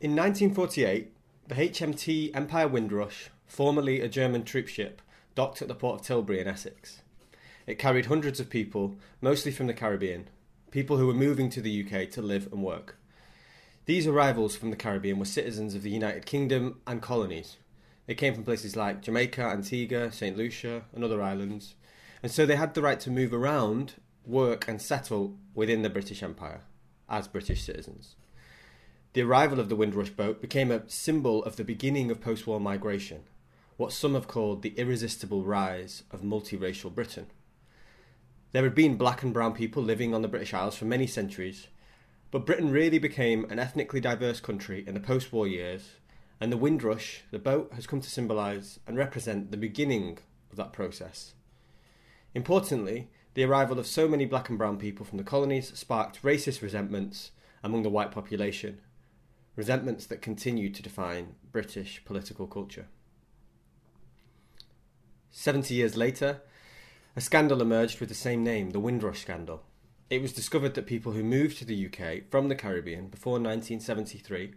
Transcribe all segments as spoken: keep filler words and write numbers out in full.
In nineteen forty-eight, the H M T Empire Windrush, formerly a German troopship, docked at the port of Tilbury in Essex. It carried hundreds of people, mostly from the Caribbean, people who were moving to the U K to live and work. These arrivals from the Caribbean were citizens of the United Kingdom and colonies. They came from places like Jamaica, Antigua, Saint Lucia and other islands, and so they had the right to move around, work and settle within the British Empire as British citizens. The arrival of the Windrush boat became a symbol of the beginning of post-war migration, what some have called the irresistible rise of multiracial Britain. There had been black and brown people living on the British Isles for many centuries, but Britain really became an ethnically diverse country in the post-war years, and the Windrush, the boat, has come to symbolise and represent the beginning of that process. Importantly, the arrival of so many black and brown people from the colonies sparked racist resentments among the white population, resentments that continue to define British political culture. Seventy years later, a scandal emerged with the same name, the Windrush scandal. It was discovered that people who moved to the U K from the Caribbean before nineteen seventy-three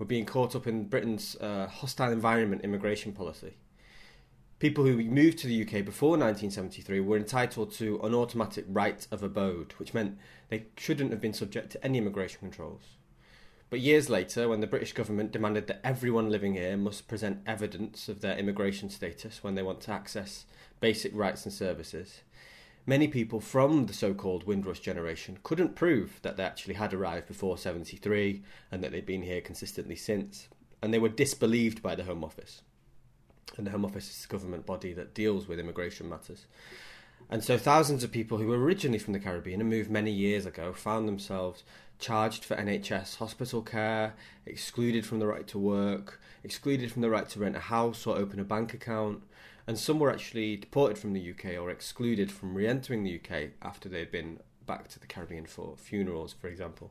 were being caught up in Britain's uh, hostile environment immigration policy. People who moved to the U K before nineteen seventy-three were entitled to an automatic right of abode, which meant they shouldn't have been subject to any immigration controls. But years later, when the British government demanded that everyone living here must present evidence of their immigration status when they want to access basic rights and services, many people from the so-called Windrush generation couldn't prove that they actually had arrived before seventy-three and that they'd been here consistently since, and they were disbelieved by the Home Office. And the Home Office is the government body that deals with immigration matters. And so thousands of people who were originally from the Caribbean and moved many years ago found themselves charged for N H S hospital care, excluded from the right to work, excluded from the right to rent a house or open a bank account, and some were actually deported from the U K or excluded from re-entering the U K after they'd been back to the Caribbean for funerals, for example.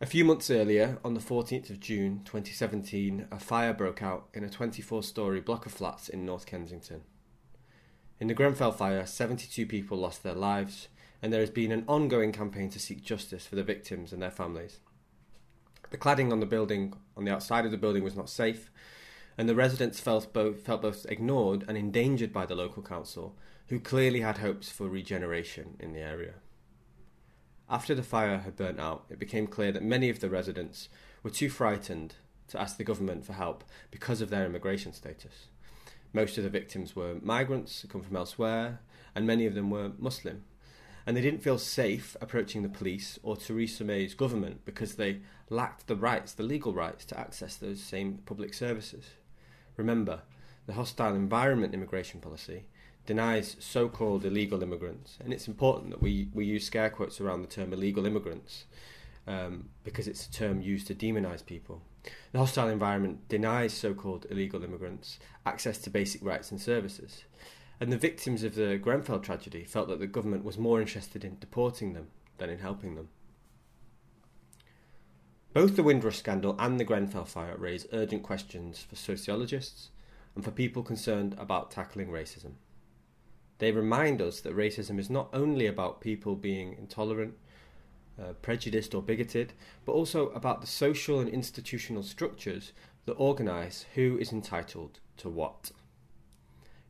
A few months earlier, on the fourteenth of June twenty seventeen, a fire broke out in a twenty-four storey block of flats in North Kensington. In the Grenfell fire, seventy-two people lost their lives, and there has been an ongoing campaign to seek justice for the victims and their families. The cladding on the building, on the outside of the building, was not safe, and the residents felt both, felt both ignored and endangered by the local council, who clearly had hopes for regeneration in the area. After the fire had burnt out, it became clear that many of the residents were too frightened to ask the government for help because of their immigration status. Most of the victims were migrants who come from elsewhere, and many of them were Muslim. And they didn't feel safe approaching the police or Theresa May's government because they lacked the rights, the legal rights, to access those same public services. Remember, the hostile environment immigration policy denies so-called illegal immigrants, and it's important that we, we use scare quotes around the term illegal immigrants um, because it's a term used to demonise people. The hostile environment denies so-called illegal immigrants access to basic rights and services, and the victims of the Grenfell tragedy felt that the government was more interested in deporting them than in helping them. Both the Windrush scandal and the Grenfell fire raise urgent questions for sociologists and for people concerned about tackling racism. They remind us that racism is not only about people being intolerant, uh, prejudiced or bigoted, but also about the social and institutional structures that organise who is entitled to what.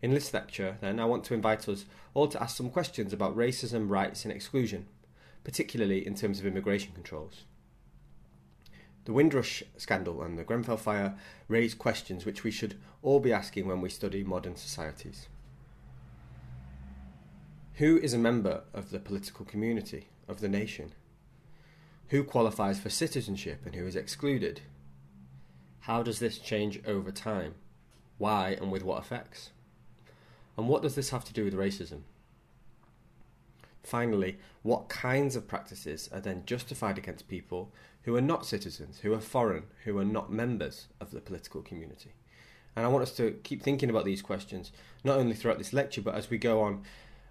In this lecture, then, I want to invite us all to ask some questions about racism, rights and exclusion, particularly in terms of immigration controls. The Windrush scandal and the Grenfell fire raise questions which we should all be asking when we study modern societies. Who is a member of the political community, of the nation? Who qualifies for citizenship and who is excluded? How does this change over time? Why and with what effects? And what does this have to do with racism? Finally, what kinds of practices are then justified against people who are not citizens, who are foreign, who are not members of the political community? And I want us to keep thinking about these questions, not only throughout this lecture, but as we go on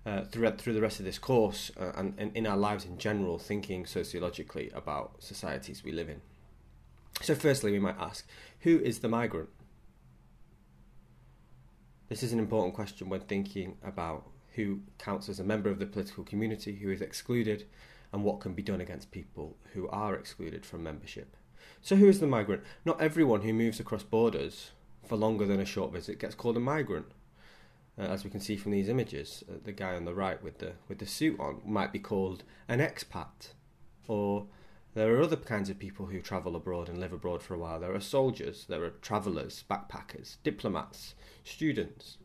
Uh, throughout through the rest of this course uh, and, and in our lives in general, thinking sociologically about societies we live in. So firstly, we might ask, who is the migrant? This is an important question when thinking about who counts as a member of the political community, who is excluded, and what can be done against people who are excluded from membership. So who is the migrant? Not everyone who moves across borders for longer than a short visit gets called a migrant. Uh, as we can see from these images, uh, the guy on the right with the with the suit on might be called an expat. Or there are other kinds of people who travel abroad and live abroad for a while. There are soldiers, there are travellers, backpackers, diplomats, students.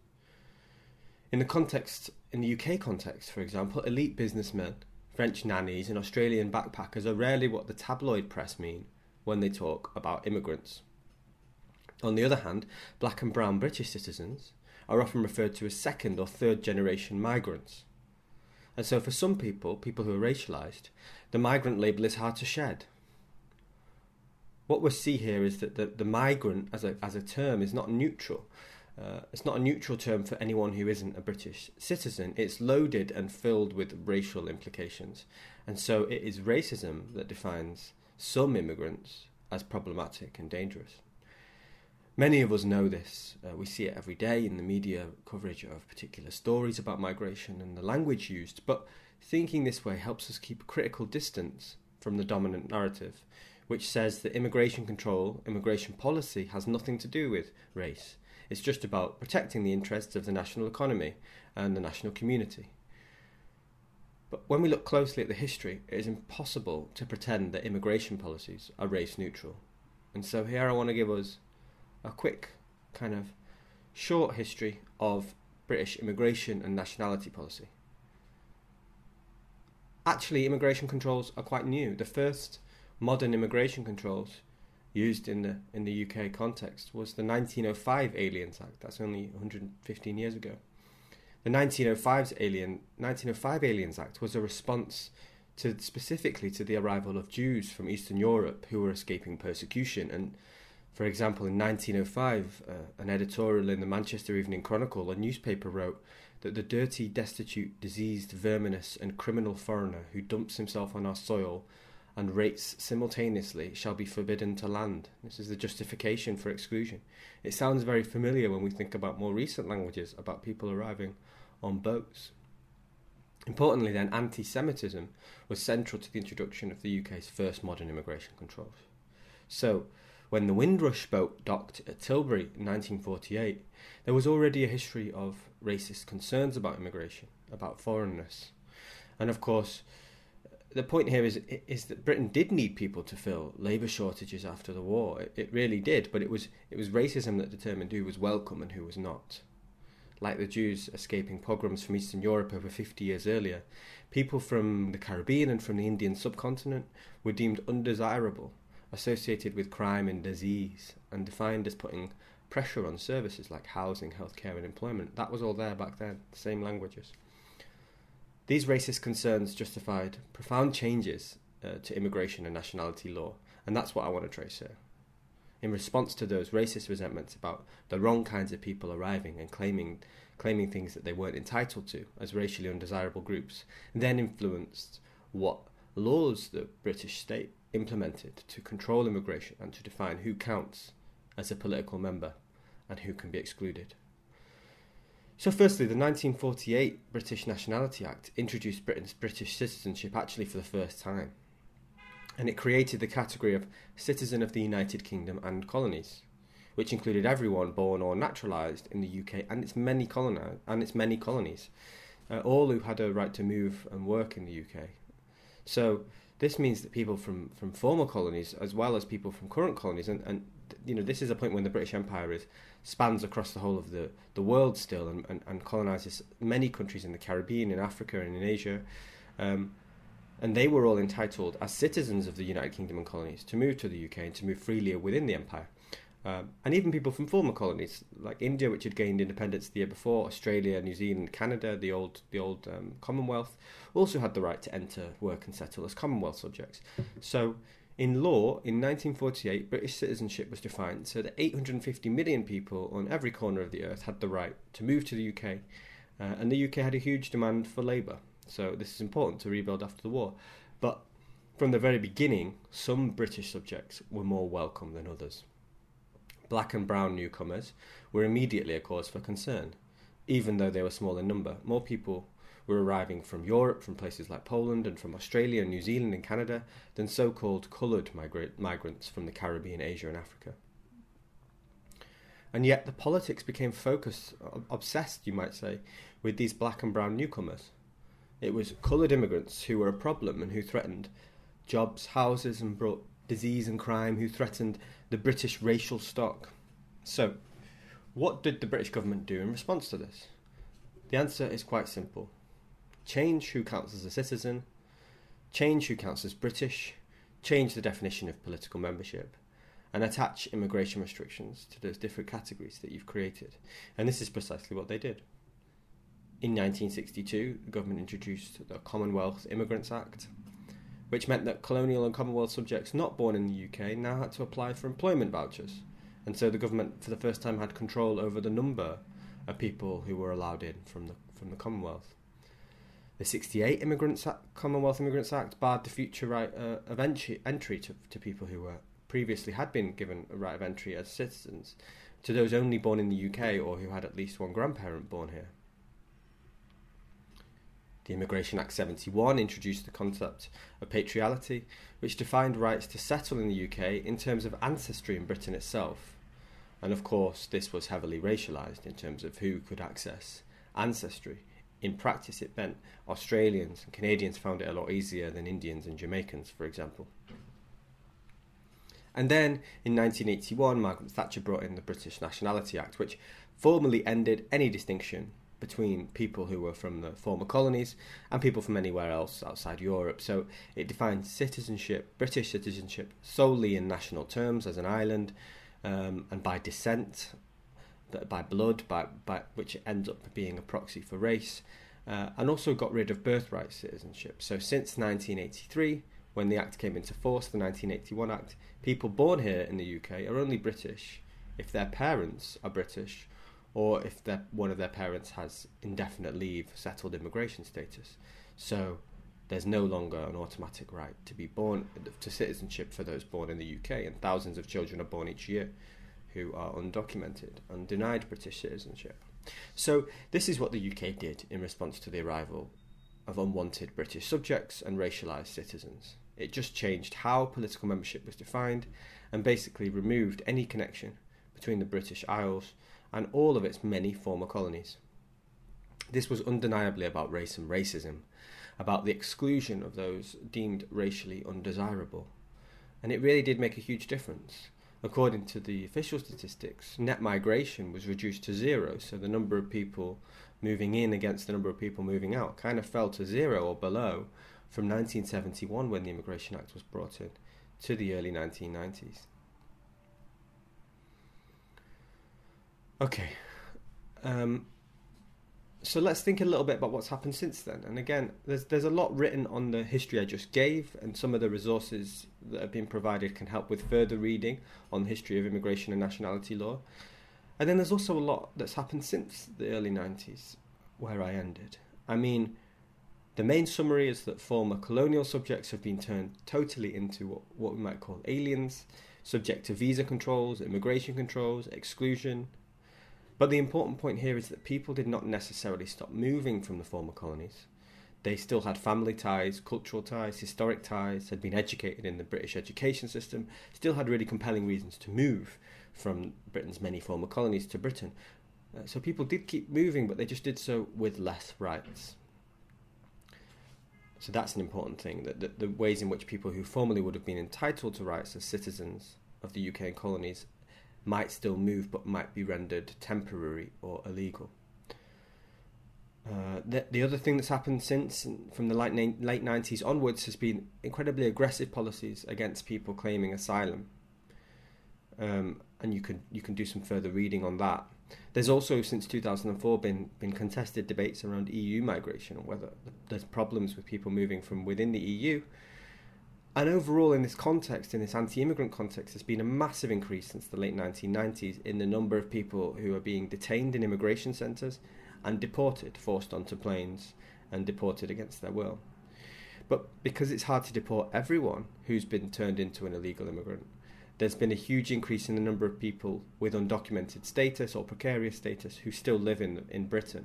In the context, in the U K context, for example, elite businessmen, French nannies and Australian backpackers are rarely what the tabloid press mean when they talk about immigrants. On the other hand, black and brown British citizens are often referred to as second or third generation migrants. And so for some people, people who are racialised, the migrant label is hard to shed. What we see here is that the, the migrant as a, as a term is not neutral. Uh, it's not a neutral term for anyone who isn't a British citizen. It's loaded and filled with racial implications. And so it is racism that defines some immigrants as problematic and dangerous. Many of us know this. Uh, we see it every day in the media coverage of particular stories about migration and the language used, but thinking this way helps us keep critical distance from the dominant narrative, which says that immigration control, immigration policy has nothing to do with race. It's just about protecting the interests of the national economy and the national community. But when we look closely at the history, it is impossible to pretend that immigration policies are race neutral. And so here I want to give us a quick kind of short history of British immigration and nationality policy. Actually, immigration controls are quite new. The first modern immigration controls used in the in the U K context was the nineteen oh five Aliens Act. That's only one hundred fifteen years ago. The nineteen oh five Aliens Act was a response to specifically to the arrival of Jews from Eastern Europe who were escaping persecution. And for example, in nineteen oh five, uh, an editorial in the Manchester Evening Chronicle, a newspaper, wrote that the dirty, destitute, diseased, verminous and criminal foreigner who dumps himself on our soil and rates simultaneously shall be forbidden to land. This is the justification for exclusion. It sounds very familiar when we think about more recent languages, about people arriving on boats. Importantly then, anti-Semitism was central to the introduction of the U K's first modern immigration controls. So, when the Windrush boat docked at Tilbury in nineteen forty-eight, there was already a history of racist concerns about immigration, about foreignness. And of course, the point here is is that Britain did need people to fill labour shortages after the war. It, it really did, but it was it was racism that determined who was welcome and who was not. Like the Jews escaping pogroms from Eastern Europe over fifty years earlier, people from the Caribbean and from the Indian subcontinent were deemed undesirable, associated with crime and disease, and defined as putting pressure on services like housing, healthcare and employment. That was all there back then, the same languages. These racist concerns justified profound changes uh, to immigration and nationality law, and that's what I want to trace here. In response to those racist resentments about the wrong kinds of people arriving and claiming, claiming things that they weren't entitled to as racially undesirable groups, then influenced what laws the British state implemented to control immigration and to define who counts as a political member and who can be excluded. So firstly, the nineteen forty-eight British Nationality Act introduced Britain's British citizenship actually for the first time, and it created the category of citizen of the United Kingdom and colonies, which included everyone born or naturalised in the U K and its many, coloni- and its many colonies, uh, all who had a right to move and work in the U K. So this means that people from, from former colonies, as well as people from current colonies, and, and you know, this is a point when the British Empire is, spans across the whole of the, the world still and, and, and colonises many countries in the Caribbean, in Africa and in Asia. Um, and they were all entitled, as citizens of the United Kingdom and colonies, to move to the U K and to move freely within the empire. Um, and even people from former colonies, like India, which had gained independence the year before, Australia, New Zealand, Canada, the old the old um, Commonwealth, also had the right to enter, work and settle as Commonwealth subjects. So, in law, in nineteen forty-eight, British citizenship was defined so that eight hundred fifty million people on every corner of the earth had the right to move to the U K, uh, and the U K had a huge demand for labour. So this is important to rebuild after the war. But from the very beginning, some British subjects were more welcome than others. Black and brown newcomers were immediately a cause for concern, even though they were small in number. More people were arriving from Europe, from places like Poland, and from Australia, New Zealand and Canada, than so-called coloured migra- migrants from the Caribbean, Asia and Africa. And yet the politics became focused, obsessed you might say, with these black and brown newcomers. It was coloured immigrants who were a problem and who threatened jobs, houses, and brought disease and crime, who threatened the British racial stock. So, what did the British government do in response to this? The answer is quite simple. Change who counts as a citizen, change who counts as British, change the definition of political membership, and attach immigration restrictions to those different categories that you've created. And this is precisely what they did. In nineteen sixty-two, the government introduced the Commonwealth Immigrants Act, which meant that colonial and Commonwealth subjects not born in the U K now had to apply for employment vouchers. And so the government, for the first time, had control over the number of people who were allowed in from the, from the Commonwealth. The sixty-eight Immigrants Act, Commonwealth Immigrants Act barred the future right uh, of entry, entry to, to people who were previously had been given a right of entry as citizens, to those only born in the U K or who had at least one grandparent born here. The Immigration Act seventy-one introduced the concept of patriality, which defined rights to settle in the U K in terms of ancestry in Britain itself. And of course, this was heavily racialised in terms of who could access ancestry. In practice, it meant Australians and Canadians found it a lot easier than Indians and Jamaicans, for example. And then, in nineteen eighty-one, Margaret Thatcher brought in the British Nationality Act, which formally ended any distinction between people who were from the former colonies and people from anywhere else outside Europe. So it defined citizenship, British citizenship, solely in national terms as an island, um, and by descent, by blood, by, by which ends up being a proxy for race, uh, and also got rid of birthright citizenship. So since nineteen eighty-three, when the Act came into force, the nineteen eighty-one Act, people born here in the U K are only British if their parents are British, or if one of their parents has indefinite leave, settled immigration status. So there's no longer an automatic right to be born to citizenship for those born in the U K, and thousands of children are born each year who are undocumented and denied British citizenship. So this is what the U K did in response to the arrival of unwanted British subjects and racialised citizens. It just changed how political membership was defined and basically removed any connection between the British Isles and all of its many former colonies. This was undeniably about race and racism, about the exclusion of those deemed racially undesirable. And it really did make a huge difference. According to the official statistics, net migration was reduced to zero, so the number of people moving in against the number of people moving out kind of fell to zero or below from nineteen seventy-one, when the Immigration Act was brought in, to the early nineteen nineties. Okay, um, so let's think a little bit about what's happened since then. And again, there's there's a lot written on the history I just gave, and some of the resources that have been provided can help with further reading on the history of immigration and nationality law. And then there's also a lot that's happened since the early nineties, where I ended. I mean, the main summary is that former colonial subjects have been turned totally into what, what we might call aliens, subject to visa controls, immigration controls, exclusion. But the important point here is that people did not necessarily stop moving from the former colonies. They still had family ties, cultural ties, historic ties, had been educated in the British education system, still had really compelling reasons to move from Britain's many former colonies to Britain. Uh, so people did keep moving, but they just did so with less rights. So that's an important thing, that, that the ways in which people who formerly would have been entitled to rights as citizens of the U K and colonies might still move, but might be rendered temporary or illegal. Uh, the, the other thing that's happened since, from the late, late nineties onwards, has been incredibly aggressive policies against people claiming asylum. Um, and you can, you can do some further reading on that. There's also, since two thousand four, been, been contested debates around E U migration, or whether there's problems with people moving from within the E U. And overall, in this context, in this anti-immigrant context, there's been a massive increase since the late nineteen nineties in the number of people who are being detained in immigration centres and deported, forced onto planes and deported against their will. But because it's hard to deport everyone who's been turned into an illegal immigrant, there's been a huge increase in the number of people with undocumented status or precarious status who still live in, in Britain.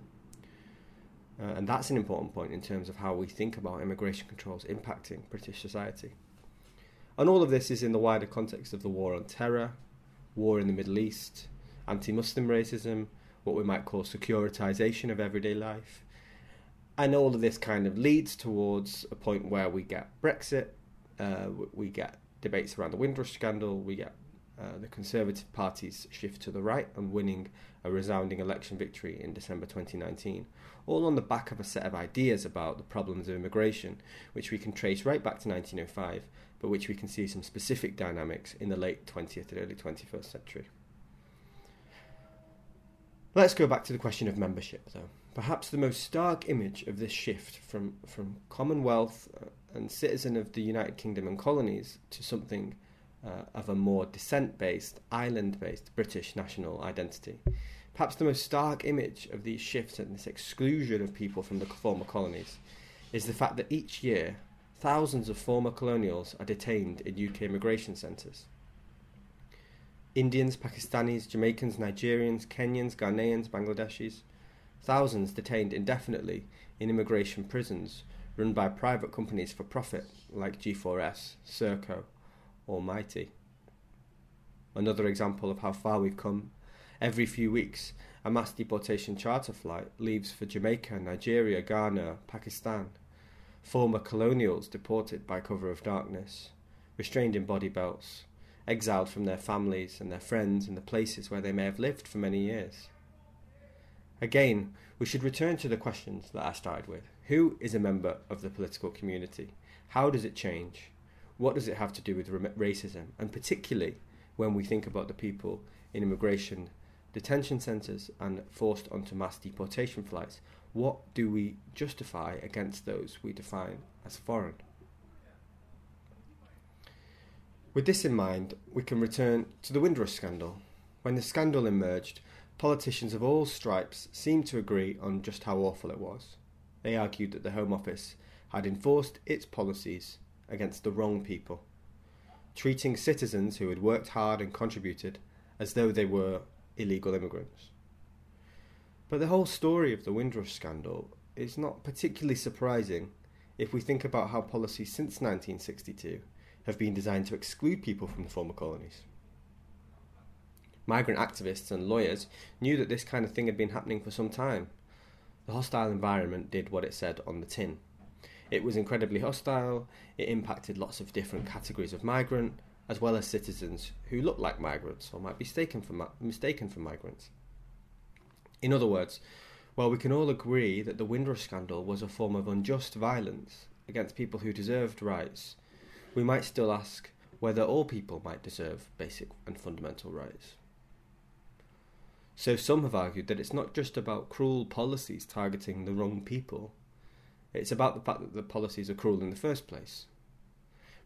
Uh, and that's an important point in terms of how we think about immigration controls impacting British society. And all of this is in the wider context of the war on terror, war in the Middle East, anti-Muslim racism, what we might call securitisation of everyday life. And all of this kind of leads towards a point where we get Brexit, uh, we get debates around the Windrush scandal, we get uh, the Conservative Party's shift to the right and winning a resounding election victory in December twenty nineteen, all on the back of a set of ideas about the problems of immigration, which we can trace right back to nineteen oh five, but which we can see some specific dynamics in the late twentieth and early twenty-first century. Let's go back to the question of membership, though. Perhaps the most stark image of this shift from, from Commonwealth and citizen of the United Kingdom and colonies to something uh, of a more descent-based, island-based British national identity. Perhaps the most stark image of these shifts and this exclusion of people from the former colonies is the fact that each year, thousands of former colonials are detained in U K immigration centres. Indians, Pakistanis, Jamaicans, Nigerians, Kenyans, Ghanaians, Bangladeshis, thousands detained indefinitely in immigration prisons run by private companies for profit like G four S, Serco, Almighty. Another example of how far we've come. Every few weeks, a mass deportation charter flight leaves for Jamaica, Nigeria, Ghana, Pakistan. Former colonials deported by cover of darkness, restrained in body belts, exiled from their families and their friends and the places where they may have lived for many years. Again, we should return to the questions that I started with. Who is a member of the political community? How does it change? What does it have to do with racism? And particularly when we think about the people in immigration detention centres and forced onto mass deportation flights, what do we justify against those we define as foreign? With this in mind, we can return to the Windrush scandal. When the scandal emerged, politicians of all stripes seemed to agree on just how awful it was. They argued that the Home Office had enforced its policies against the wrong people, treating citizens who had worked hard and contributed as though they were illegal immigrants. But the whole story of the Windrush scandal is not particularly surprising if we think about how policies since nineteen sixty-two have been designed to exclude people from the former colonies. Migrant activists and lawyers knew that this kind of thing had been happening for some time. The hostile environment did what it said on the tin. It was incredibly hostile, it impacted lots of different categories of migrant, as well as citizens who looked like migrants or might be mistaken for, mi- mistaken for migrants. In other words, while we can all agree that the Windrush scandal was a form of unjust violence against people who deserved rights, we might still ask whether all people might deserve basic and fundamental rights. So some have argued that it's not just about cruel policies targeting the wrong people, it's about the fact that the policies are cruel in the first place.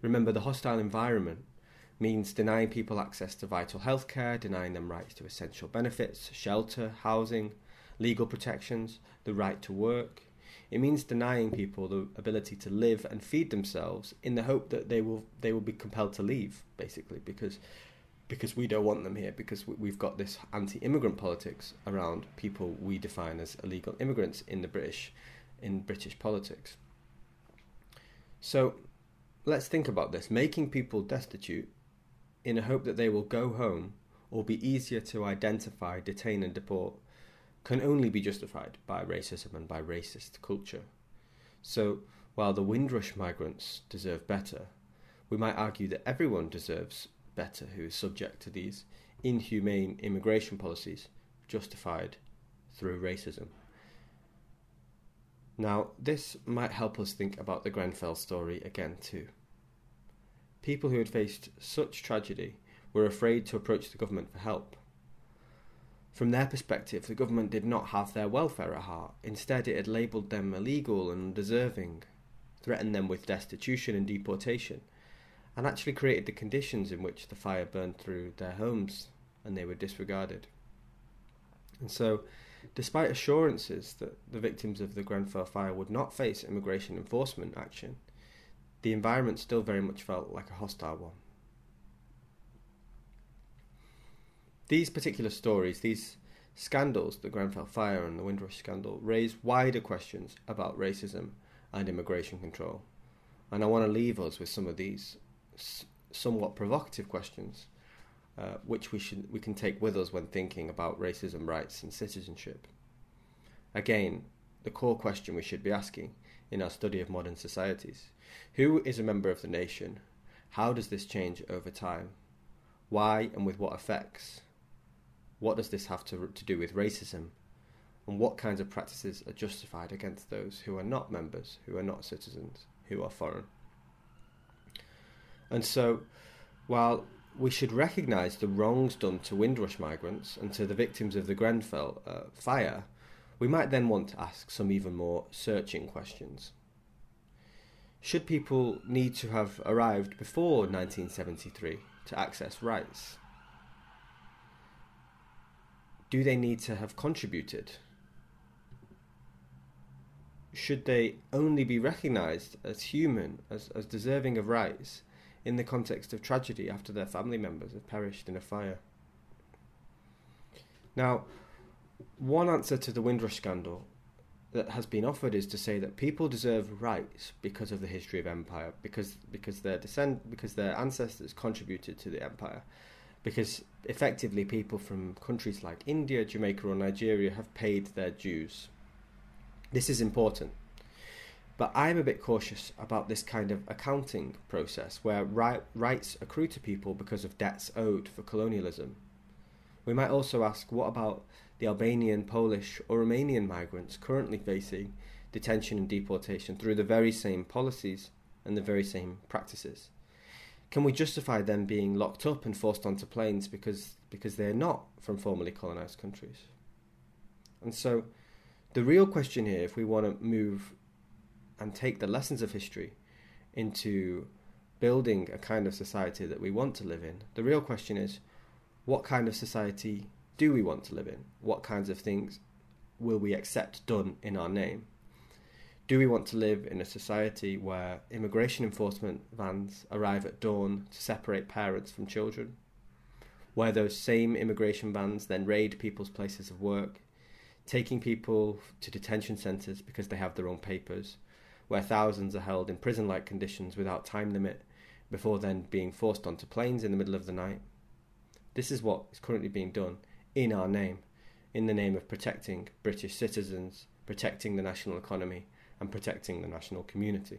Remember, the hostile environment means denying people access to vital healthcare, denying them rights to essential benefits, shelter, housing, legal protections, the right to work. It means denying people the ability to live and feed themselves in the hope that they will they will be compelled to leave, basically, because because we don't want them here, because we've got this anti-immigrant politics around people we define as illegal immigrants in the British in British politics. So let's think about this. Making people destitute in a hope that they will go home or be easier to identify, detain and deport can only be justified by racism and by racist culture. So while the Windrush migrants deserve better, we might argue that everyone deserves better who is subject to these inhumane immigration policies justified through racism. Now, this might help us think about the Grenfell story again too. People who had faced such tragedy were afraid to approach the government for help. From their perspective, the government did not have their welfare at heart. Instead, it had labelled them illegal and undeserving, threatened them with destitution and deportation, and actually created the conditions in which the fire burned through their homes and they were disregarded. And so, despite assurances that the victims of the Grenfell fire would not face immigration enforcement action, the environment still very much felt like a hostile one. These particular stories, these scandals, the Grenfell fire and the Windrush scandal, raise wider questions about racism and immigration control. And I want to leave us with some of these somewhat provocative questions, uh, which we should we can take with us when thinking about racism, rights and citizenship. Again, the core question we should be asking in our study of modern societies: who is a member of the nation? How does this change over time? Why and with what effects? What does this have to, to do with racism? And what kinds of practices are justified against those who are not members, who are not citizens, who are foreign? And so, while we should recognise the wrongs done to Windrush migrants and to the victims of the Grenfell uh, fire, we might then want to ask some even more searching questions. Should people need to have arrived before nineteen seventy-three to access rights? Do they need to have contributed? Should they only be recognised as human, as, as deserving of rights, in the context of tragedy after their family members have perished in a fire? Now, one answer to the Windrush scandal that has been offered is to say that people deserve rights because of the history of empire, because because their descent, because their ancestors contributed to the empire, because effectively people from countries like India, Jamaica or Nigeria have paid their dues. This is important, but I'm a bit cautious about this kind of accounting process where right, rights accrue to people because of debts owed for colonialism. We might also ask, what about the Albanian, Polish or Romanian migrants currently facing detention and deportation through the very same policies and the very same practices? Can we justify them being locked up and forced onto planes because, because they're not from formerly colonised countries? And so the real question here, if we want to move and take the lessons of history into building a kind of society that we want to live in, the real question is, what kind of society do we want to live in? What kinds of things will we accept done in our name? Do we want to live in a society where immigration enforcement vans arrive at dawn to separate parents from children? Where those same immigration vans then raid people's places of work, taking people to detention centres because they have their own papers, where thousands are held in prison-like conditions without time limit before then being forced onto planes in the middle of the night? This is what is currently being done in our name, in the name of protecting British citizens, protecting the national economy, and protecting the national community.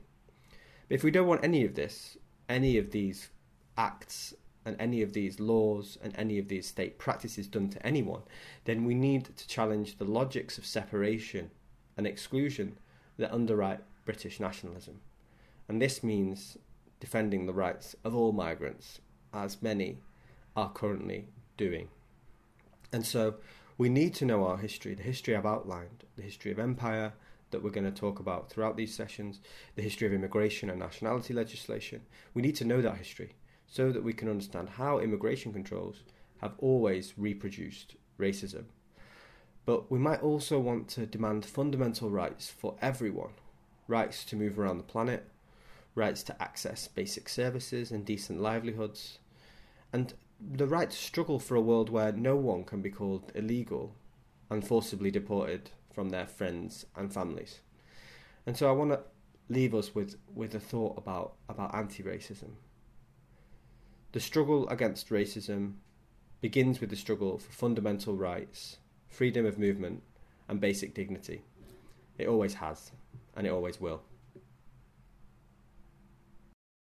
But if we don't want any of this, any of these acts, and any of these laws, and any of these state practices done to anyone, then we need to challenge the logics of separation and exclusion that underwrite British nationalism. And this means defending the rights of all migrants, as many are currently doing. And so we need to know our history, the history I've outlined, the history of empire that we're going to talk about throughout these sessions, the history of immigration and nationality legislation. We need to know that history so that we can understand how immigration controls have always reproduced racism. But we might also want to demand fundamental rights for everyone, rights to move around the planet, rights to access basic services and decent livelihoods, and the right to struggle for a world where no one can be called illegal and forcibly deported from their friends and families. And so I want to leave us with, with a thought about, about anti-racism. The struggle against racism begins with the struggle for fundamental rights, freedom of movement and basic dignity. It always has, and it always will.